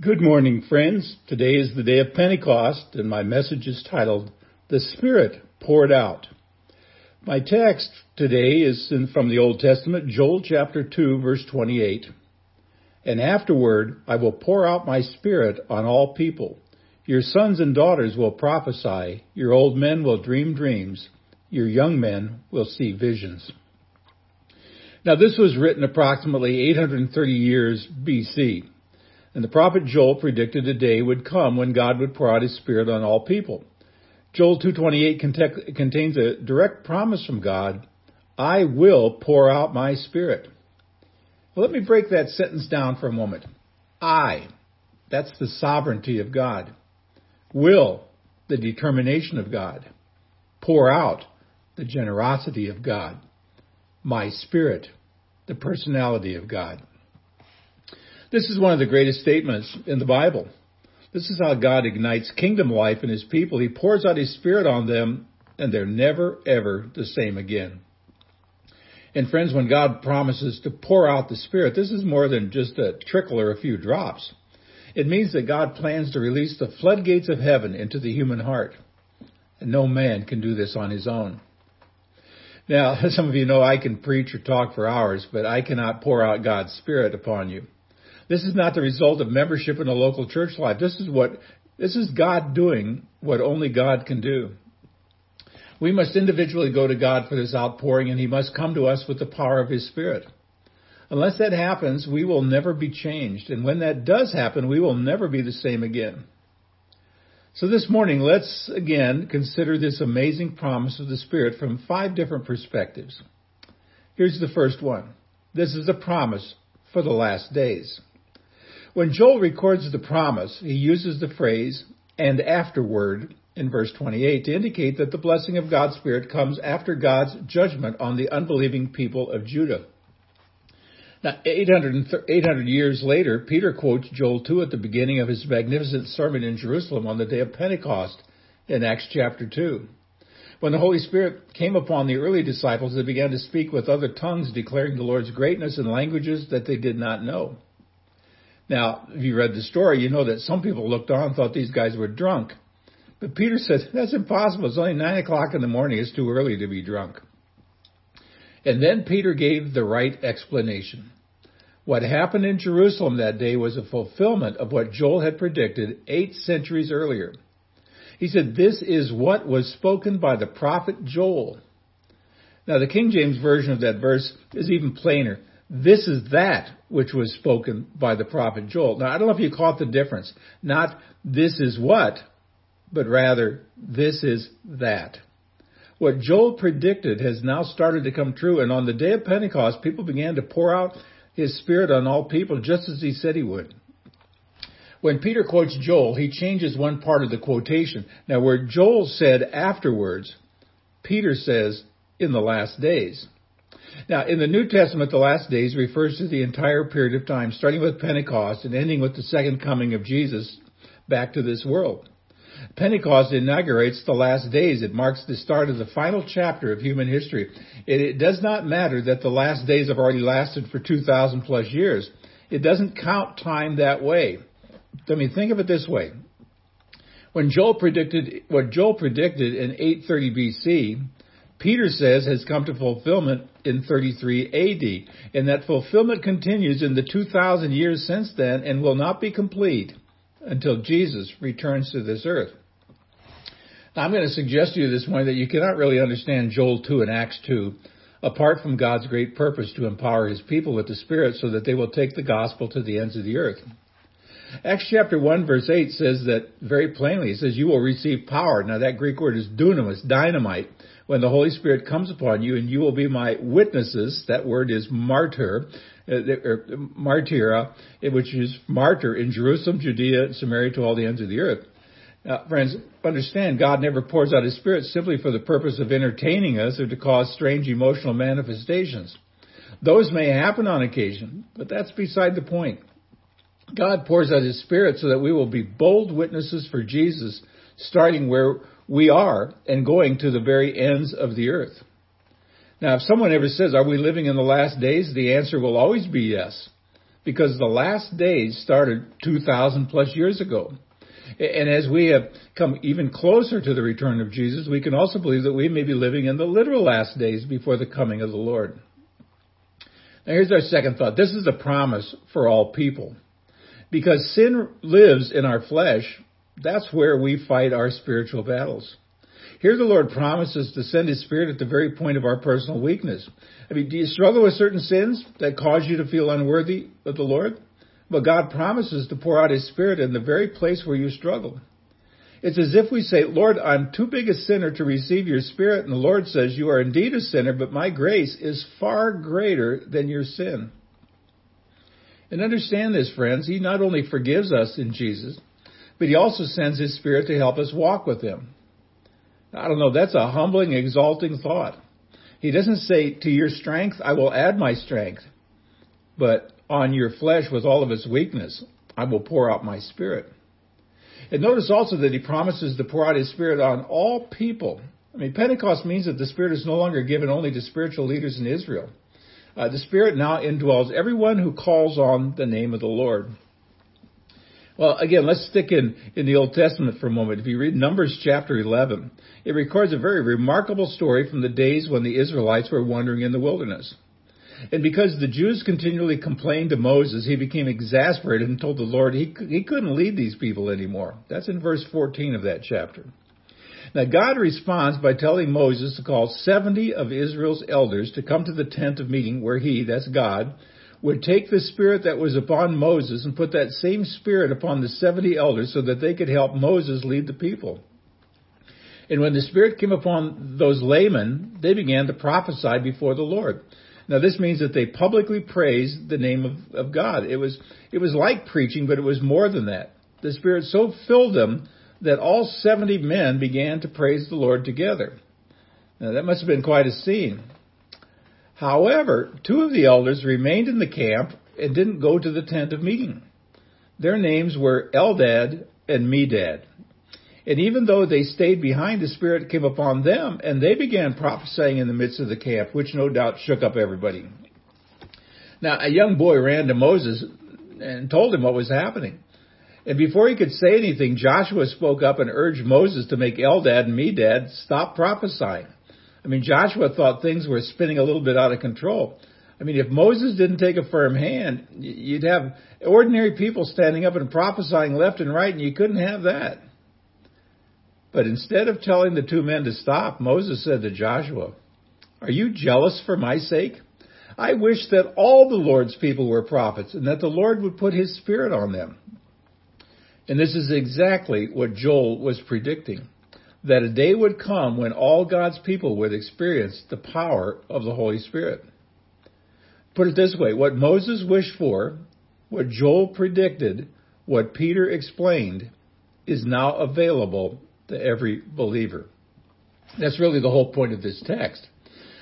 Good morning, friends. Today is the day of Pentecost, and my message is titled, The Spirit Poured Out. My text today is from the Old Testament, Joel chapter 2, verse 28. And afterward, I will pour out my Spirit on all people. Your sons and daughters will prophesy. Your old men will dream dreams. Your young men will see visions. Now, this was written approximately 830 years B.C., and the prophet Joel predicted a day would come when God would pour out his Spirit on all people. Joel 2:28 contains a direct promise from God, I will pour out my Spirit. Well, let me break that sentence down for a moment. I, that's the sovereignty of God. Will, the determination of God. Pour out, the generosity of God. My Spirit, the personality of God. This is one of the greatest statements in the Bible. This is how God ignites kingdom life in his people. He pours out his Spirit on them, and they're never, ever the same again. And friends, when God promises to pour out the Spirit, this is more than just a trickle or a few drops. It means that God plans to release the floodgates of heaven into the human heart. And no man can do this on his own. Now, some of you know I can preach or talk for hours, but I cannot pour out God's Spirit upon you. This is not the result of membership in a local church life. This is God doing what only God can do. We must individually go to God for this outpouring, and he must come to us with the power of his Spirit. Unless that happens, we will never be changed. And when that does happen, we will never be the same again. So this morning, let's again consider this amazing promise of the Spirit from five different perspectives. Here's the first one. This is a promise for the last days. When Joel records the promise, he uses the phrase, and afterward, in verse 28, to indicate that the blessing of God's Spirit comes after God's judgment on the unbelieving people of Judah. Now, 800 years later, Peter quotes Joel 2 at the beginning of his magnificent sermon in Jerusalem on the day of Pentecost in Acts chapter 2. When the Holy Spirit came upon the early disciples, they began to speak with other tongues, declaring the Lord's greatness in languages that they did not know. Now, if you read the story, you know that some people looked on and thought these guys were drunk. But Peter says, that's impossible. It's only 9 o'clock in the morning. It's too early to be drunk. And then Peter gave the right explanation. What happened in Jerusalem that day was a fulfillment of what Joel had predicted 8 centuries earlier. He said, this is what was spoken by the prophet Joel. Now, the King James Version of that verse is even plainer. This is that which was spoken by the prophet Joel. Now, I don't know if you caught the difference. Not this is what, but rather this is that. What Joel predicted has now started to come true. And on the day of Pentecost, people began to pour out his Spirit on all people, just as he said he would. When Peter quotes Joel, he changes one part of the quotation. Now, where Joel said afterwards, Peter says in the last days. Now, in the New Testament, the last days refers to the entire period of time, starting with Pentecost and ending with the second coming of Jesus back to this world. Pentecost inaugurates the last days. It marks the start of the final chapter of human history. It does not matter that the last days have already lasted for 2,000 plus years. It doesn't count time that way. I mean, think of it this way. When Joel predicted what Joel predicted in 830 BC, Peter says has come to fulfillment in 33 AD, and that fulfillment continues in the 2,000 years since then and will not be complete until Jesus returns to this earth. Now, I'm going to suggest to you this morning that you cannot really understand Joel 2 and Acts 2 apart from God's great purpose to empower his people with the Spirit so that they will take the gospel to the ends of the earth. Acts chapter 1 verse 8 says that very plainly. It says, you will receive power. Now, that Greek word is dunamis, dynamite, when the Holy Spirit comes upon you, and you will be my witnesses. That word is martyra, which is martyr in Jerusalem, Judea, and Samaria, to all the ends of the earth. Now, friends, understand, God never pours out his Spirit simply for the purpose of entertaining us or to cause strange emotional manifestations. Those may happen on occasion, but that's beside the point. God pours out his Spirit so that we will be bold witnesses for Jesus, starting where we are and going to the very ends of the earth. Now, if someone ever says, are we living in the last days? The answer will always be yes. because the last days started 2,000 plus years ago. And as we have come even closer to the return of Jesus, we can also believe that we may be living in the literal last days before the coming of the Lord. Now, here's our second thought. This is a promise for all people. Because sin lives in our flesh, that's where we fight our spiritual battles. Here the Lord promises to send His Spirit at the very point of our personal weakness. I mean, do you struggle with certain sins that cause you to feel unworthy of the Lord? But God promises to pour out His Spirit in the very place where you struggle. It's as if we say, Lord, I'm too big a sinner to receive your Spirit. And the Lord says, you are indeed a sinner, but my grace is far greater than your sin. And understand this, friends. He not only forgives us in Jesus, but He also sends His Spirit to help us walk with Him. I don't know, that's a humbling, exalting thought. He doesn't say, to your strength, I will add my strength. But on your flesh, with all of its weakness, I will pour out my Spirit. And notice also that He promises to pour out His Spirit on all people. I mean, Pentecost means that the Spirit is no longer given only to spiritual leaders in Israel. The Spirit now indwells everyone who calls on the name of the Lord. Well, again, let's stick in the Old Testament for a moment. If you read Numbers chapter 11, it records a very remarkable story from the days when the Israelites were wandering in the wilderness. And because the Jews continually complained to Moses, he became exasperated and told the Lord he couldn't lead these people anymore. That's in verse 14 of that chapter. Now, God responds by telling Moses to call 70 of Israel's elders to come to the tent of meeting where He, that's God, would take the Spirit that was upon Moses and put that same Spirit upon the 70 elders so that they could help Moses lead the people. And when the Spirit came upon those laymen, they began to prophesy before the Lord. Now, this means that they publicly praised the name of God. It was like preaching, but it was more than that. The Spirit so filled them that all 70 men began to praise the Lord together. Now, that must have been quite a scene. However, 2 of the elders remained in the camp and didn't go to the tent of meeting. Their names were Eldad and Medad. And even though they stayed behind, the Spirit came upon them, and they began prophesying in the midst of the camp, which no doubt shook up everybody. Now, a young boy ran to Moses and told him what was happening. And before he could say anything, Joshua spoke up and urged Moses to make Eldad and Medad stop prophesying. I mean, Joshua thought things were spinning a little bit out of control. I mean, if Moses didn't take a firm hand, you'd have ordinary people standing up and prophesying left and right, and you couldn't have that. But instead of telling the 2 men to stop, Moses said to Joshua, "Are you jealous for my sake? I wish that all the Lord's people were prophets and that the Lord would put His Spirit on them." And this is exactly what Joel was predicting, that a day would come when all God's people would experience the power of the Holy Spirit. Put it this way, what Moses wished for, what Joel predicted, what Peter explained, is now available to every believer. That's really the whole point of this text.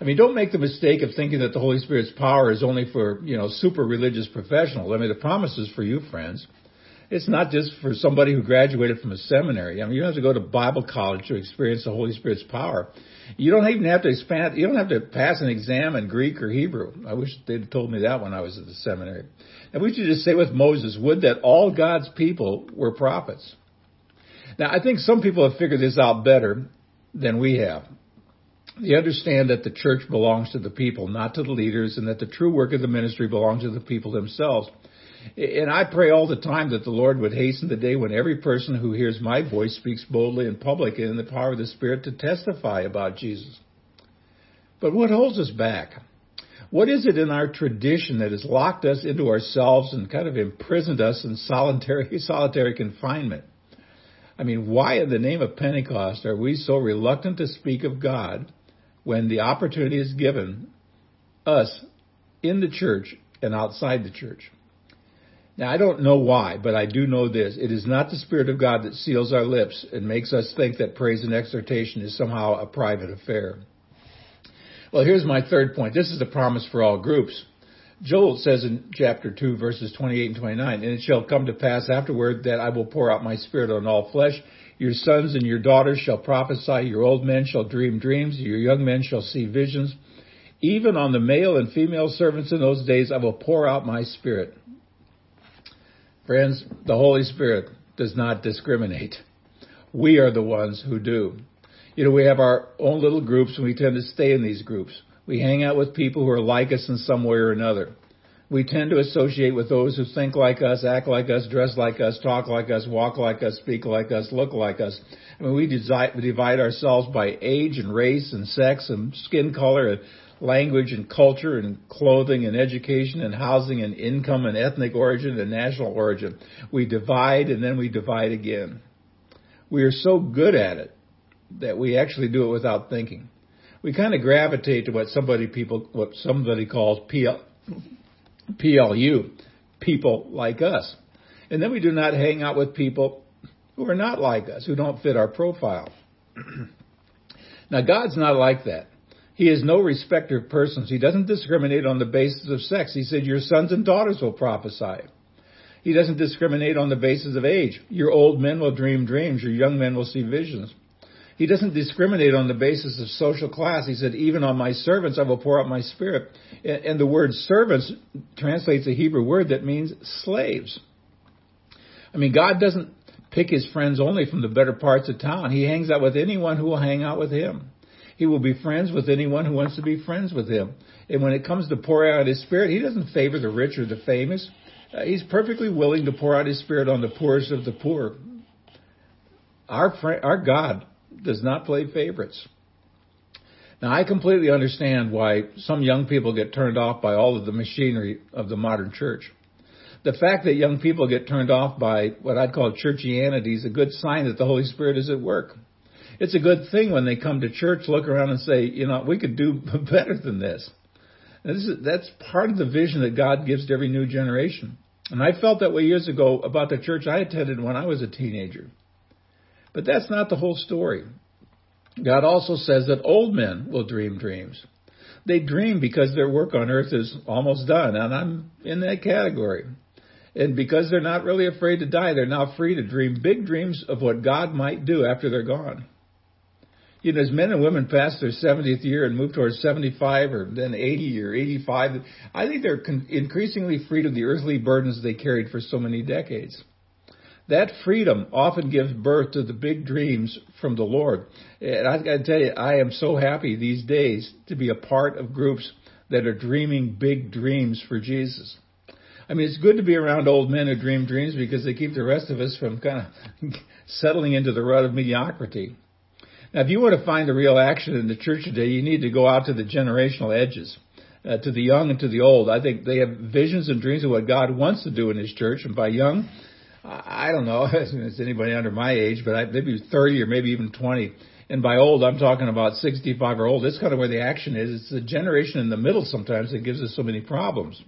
I mean, don't make the mistake of thinking that the Holy Spirit's power is only for, super religious professionals. I mean, the promise is for you, friends. It's not just for somebody who graduated from a seminary. I mean, you don't have to go to Bible college to experience the Holy Spirit's power. You don't even have to you don't have to pass an exam in Greek or Hebrew. I wish they'd told me that when I was at the seminary. And we should just say with Moses, would that all God's people were prophets. Now, I think some people have figured this out better than we have. They understand that the church belongs to the people, not to the leaders, and that the true work of the ministry belongs to the people themselves. And I pray all the time that the Lord would hasten the day when every person who hears my voice speaks boldly in public and in the power of the Spirit to testify about Jesus. But what holds us back? What is it in our tradition that has locked us into ourselves and kind of imprisoned us in solitary confinement? I mean, why in the name of Pentecost are we so reluctant to speak of God when the opportunity is given us in the church and outside the church? Now, I don't know why, but I do know this. It is not the Spirit of God that seals our lips and makes us think that praise and exhortation is somehow a private affair. Well, here's my third point. This is a promise for all groups. Joel says in chapter 2, verses 28 and 29, "And it shall come to pass afterward that I will pour out my Spirit on all flesh. Your sons and your daughters shall prophesy. Your old men shall dream dreams. Your young men shall see visions. Even on the male and female servants in those days I will pour out my Spirit." Friends, the Holy Spirit does not discriminate. We are the ones who do. You know, we have our own little groups, and we tend to stay in these groups. We hang out with people who are like us in some way or another. We tend to associate with those who think like us, act like us, dress like us, talk like us, walk like us, speak like us, look like us. I mean, we divide ourselves by age and race and sex and skin color and language and culture and clothing and education and housing and income and ethnic origin and national origin. We divide and then we divide again. We are so good at it that we actually do it without thinking. We kind of gravitate to what somebody calls PLU, people like us. And then we do not hang out with people who are not like us, who don't fit our profile. Now, God's not like that. He is no respecter of persons. He doesn't discriminate on the basis of sex. He said, your sons and daughters will prophesy. He doesn't discriminate on the basis of age. Your old men will dream dreams. Your young men will see visions. He doesn't discriminate on the basis of social class. He said, even on my servants, I will pour out my spirit. And the word servants translates a Hebrew word that means slaves. I mean, God doesn't pick his friends only from the better parts of town. He hangs out with anyone who will hang out with him. He will be friends with anyone who wants to be friends with him. And when it comes to pouring out his spirit, he doesn't favor the rich or the famous. He's perfectly willing to pour out his spirit on the poorest of the poor. Our God does not play favorites. Now, I completely understand why some young people get turned off by all of the machinery of the modern church. The fact that young people get turned off by what I'd call churchianity is a good sign that the Holy Spirit is at work. It's a good thing when they come to church, look around and say, you know, we could do better than this. That's part of the vision that God gives to every new generation. And I felt that way years ago about the church I attended when I was a teenager. But that's not the whole story. God also says that old men will dream dreams. They dream because their work on earth is almost done, and I'm in that category. And because they're not really afraid to die, they're now free to dream big dreams of what God might do after they're gone. You know, as men and women pass their 70th year and move towards 75 or then 80 or 85, I think they're increasingly freed of the earthly burdens they carried for so many decades. That freedom often gives birth to the big dreams from the Lord. And I've got to tell you, I am so happy these days to be a part of groups that are dreaming big dreams for Jesus. I mean, it's good to be around old men who dream dreams because they keep the rest of us from kind of settling into the rut of mediocrity. Now, if you want to find the real action in the church today, you need to go out to the generational edges. To the young and to the old. I think they have visions and dreams of what God wants to do in his church. And by young, I don't know, it's anybody under my age, but maybe 30 or maybe even 20. And by old, I'm talking about 65 or old. That's kind of where the action is. It's the generation in the middle sometimes that gives us so many problems.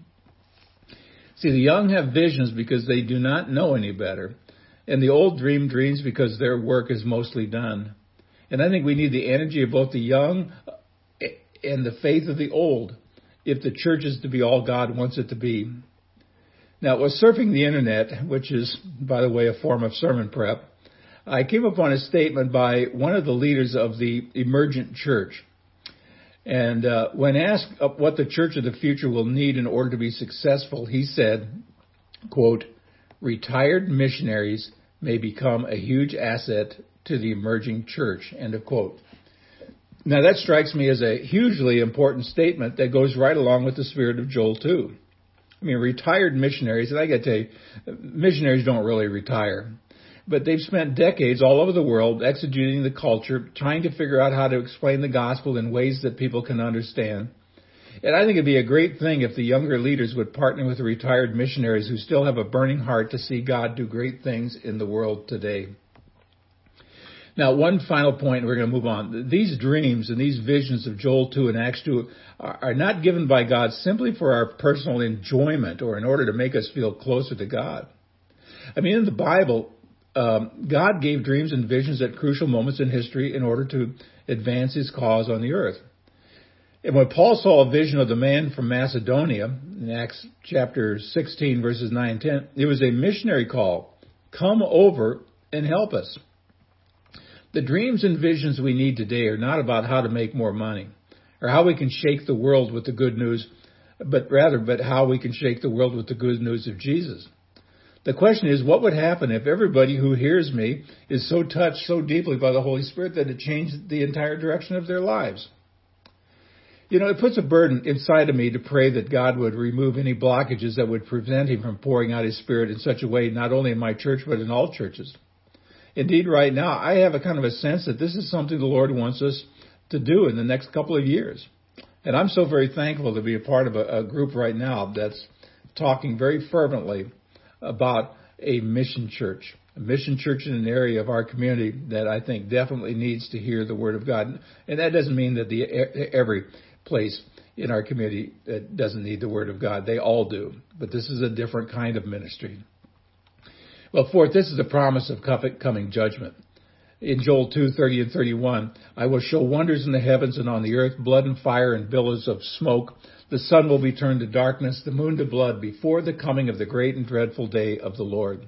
See, the young have visions because they do not know any better. And the old dream dreams because their work is mostly done. And I think we need the energy of both the young and the faith of the old if the church is to be all God wants it to be. Now, while surfing the internet, which is, by the way, a form of sermon prep, I came upon a statement by one of the leaders of the emergent church. And when asked what the church of the future will need in order to be successful, he said, quote, retired missionaries may become a huge asset to the emerging church, end of quote. Now, that strikes me as a hugely important statement that goes right along with the spirit of Joel 2. I mean, retired missionaries, and I got to tell you, missionaries don't really retire. But they've spent decades all over the world exegeting the culture, trying to figure out how to explain the gospel in ways that people can understand. And I think it'd be a great thing if the younger leaders would partner with the retired missionaries who still have a burning heart to see God do great things in the world today. Now, one final point, we're going to move on. These dreams and these visions of Joel 2 and Acts 2 are not given by God simply for our personal enjoyment or in order to make us feel closer to God. I mean, in the Bible, God gave dreams and visions at crucial moments in history in order to advance his cause on the earth. And when Paul saw a vision of the man from Macedonia in Acts chapter 16, verses 9 and 10, it was a missionary call. Come over and help us. The dreams and visions we need today are not about how to make more money or how we can shake the world with the good news, but rather how we can shake the world with the good news of Jesus. The question is, what would happen if everybody who hears me is so touched so deeply by the Holy Spirit that it changed the entire direction of their lives? You know, it puts a burden inside of me to pray that God would remove any blockages that would prevent him from pouring out his Spirit in such a way, not only in my church, but in all churches. Indeed, right now, I have a kind of a sense that this is something the Lord wants us to do in the next couple of years. And I'm so very thankful to be a part of a group right now that's talking very fervently about a mission church in an area of our community that I think definitely needs to hear the Word of God. And that doesn't mean that every place in our community doesn't need the Word of God. They all do. But this is a different kind of ministry. Well, fourth, this is the promise of coming judgment. In Joel 2:30 and 31, I will show wonders in the heavens and on the earth, blood and fire and billows of smoke. The sun will be turned to darkness, the moon to blood, before the coming of the great and dreadful day of the Lord.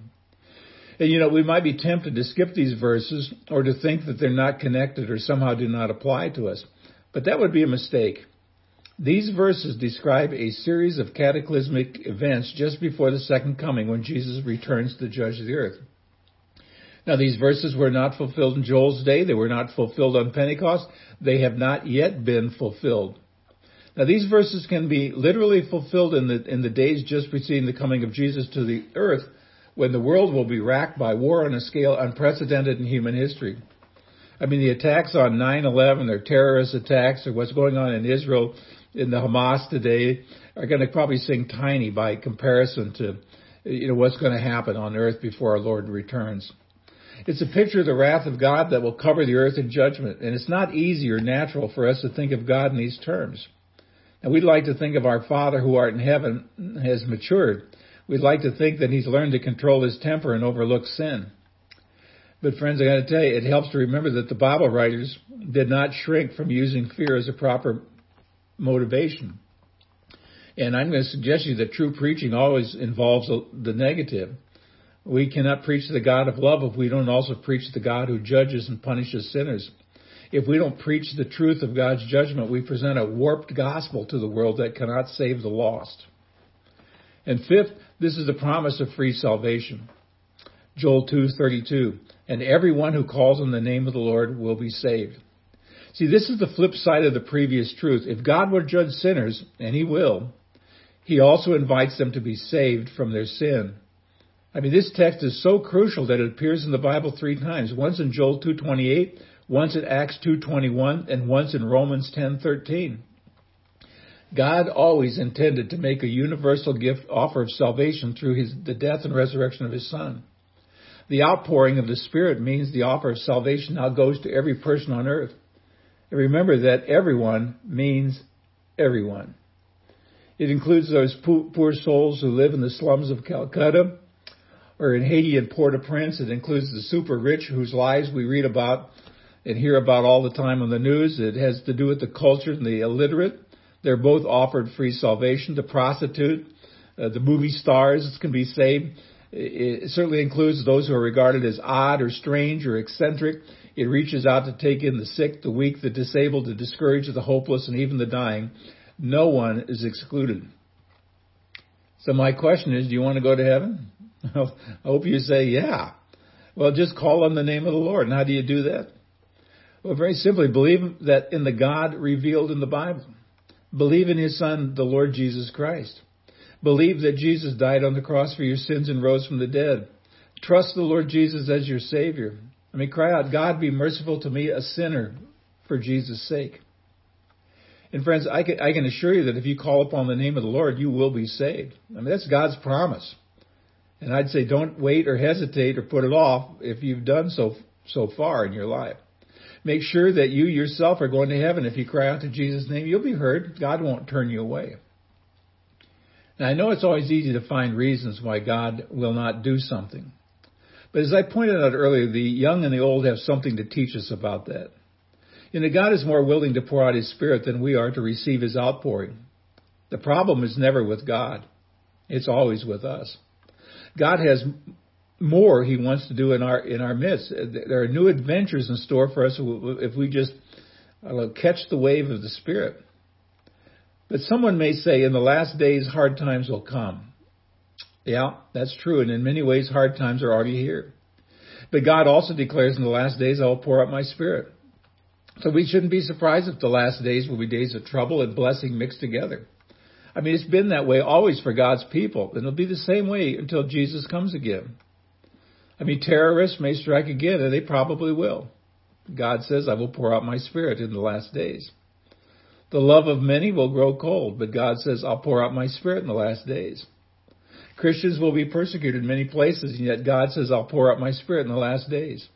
And, you know, we might be tempted to skip these verses or to think that they're not connected or somehow do not apply to us. But that would be a mistake. These verses describe a series of cataclysmic events just before the second coming when Jesus returns to judge the earth. Now, these verses were not fulfilled in Joel's day. They were not fulfilled on Pentecost. They have not yet been fulfilled. Now, these verses can be literally fulfilled in the days just preceding the coming of Jesus to the earth, when the world will be racked by war on a scale unprecedented in human history. I mean, the attacks on 9/11 or terrorist attacks or what's going on in Israel in the Hamas today are going to probably seem tiny by comparison to, you know, what's going to happen on earth before our Lord returns. It's a picture of the wrath of God that will cover the earth in judgment, and it's not easy or natural for us to think of God in these terms. And we'd like to think of our Father who art in heaven as matured. We'd like to think that he's learned to control his temper and overlook sin. But friends, I got to tell you, it helps to remember that the Bible writers did not shrink from using fear as a proper motivation. And I'm going to suggest to you that true preaching always involves the negative. We cannot preach the God of love if we don't also preach the God who judges and punishes sinners. If we don't preach the truth of God's judgment, we present a warped gospel to the world that cannot save the lost. And fifth, this is the promise of free salvation. Joel 2:32, and everyone who calls on the name of the Lord will be saved. See, this is the flip side of the previous truth. If God would judge sinners, and he will, he also invites them to be saved from their sin. I mean, this text is so crucial that it appears in the Bible three times, once in Joel 2:28, once in Acts 2:21, and once in Romans 10:13. God always intended to make a universal offer of salvation through the death and resurrection of his Son. The outpouring of the Spirit means the offer of salvation now goes to every person on earth. And remember that everyone means everyone. It includes those poor souls who live in the slums of Calcutta or in Haiti and Port-au-Prince. It includes the super rich whose lives we read about and hear about all the time on the news. It has to do with the cultured and the illiterate. They're both offered free salvation. The prostitute, the movie stars can be saved. It certainly includes those who are regarded as odd or strange or eccentric. It reaches out to take in the sick, the weak, the disabled, the discouraged, the hopeless, and even the dying. No one is excluded. So my question is, do you want to go to heaven? I hope you say, yeah. Well, just call on the name of the Lord. And how do you do that? Well, very simply, believe that in the God revealed in the Bible. Believe in his Son, the Lord Jesus Christ. Believe that Jesus died on the cross for your sins and rose from the dead. Trust the Lord Jesus as your Savior. I mean, cry out, God, be merciful to me, a sinner, for Jesus' sake. And friends, I can assure you that if you call upon the name of the Lord, you will be saved. I mean, that's God's promise. And I'd say don't wait or hesitate or put it off if you've done so far in your life. Make sure that you yourself are going to heaven. If you cry out to Jesus' name, you'll be heard. God won't turn you away. Now, I know it's always easy to find reasons why God will not do something. But as I pointed out earlier, the young and the old have something to teach us about that. You know, God is more willing to pour out his Spirit than we are to receive his outpouring. The problem is never with God. It's always with us. God has more he wants to do in our midst. There are new adventures in store for us if we just catch the wave of the Spirit. But someone may say, in the last days, hard times will come. Yeah, that's true. And in many ways, hard times are already here. But God also declares in the last days, I will pour out my spirit. So we shouldn't be surprised if the last days will be days of trouble and blessing mixed together. I mean, it's been that way always for God's people. And it'll be the same way until Jesus comes again. I mean, terrorists may strike again, and they probably will. God says, I will pour out my spirit in the last days. The love of many will grow cold, but God says, I'll pour out my spirit in the last days. Christians will be persecuted in many places, and yet God says, I'll pour out my spirit in the last days.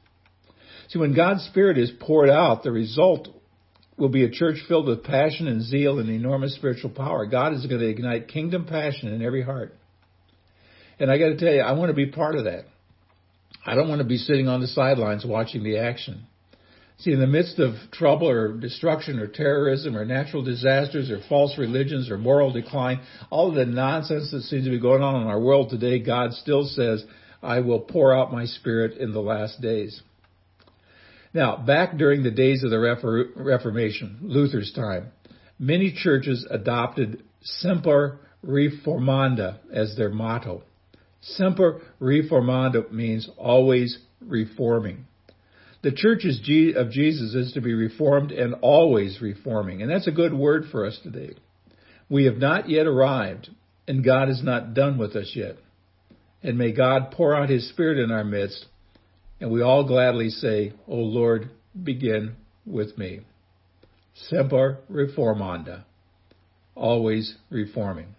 See, when God's spirit is poured out, the result will be a church filled with passion and zeal and enormous spiritual power. God is going to ignite kingdom passion in every heart. And I got to tell you, I want to be part of that. I don't want to be sitting on the sidelines watching the action. See, in the midst of trouble or destruction or terrorism or natural disasters or false religions or moral decline, all of the nonsense that seems to be going on in our world today, God still says, I will pour out my spirit in the last days. Now, back during the days of the Reformation, Luther's time, many churches adopted Semper Reformanda as their motto. Semper Reformanda means always reforming. The church of Jesus is to be reformed and always reforming. And that's a good word for us today. We have not yet arrived, and God is not done with us yet. And may God pour out his spirit in our midst, and we all gladly say, O Lord, begin with me. Semper Reformanda, always reforming.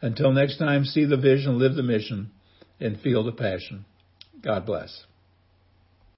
Until next time, see the vision, live the mission, and feel the passion. God bless.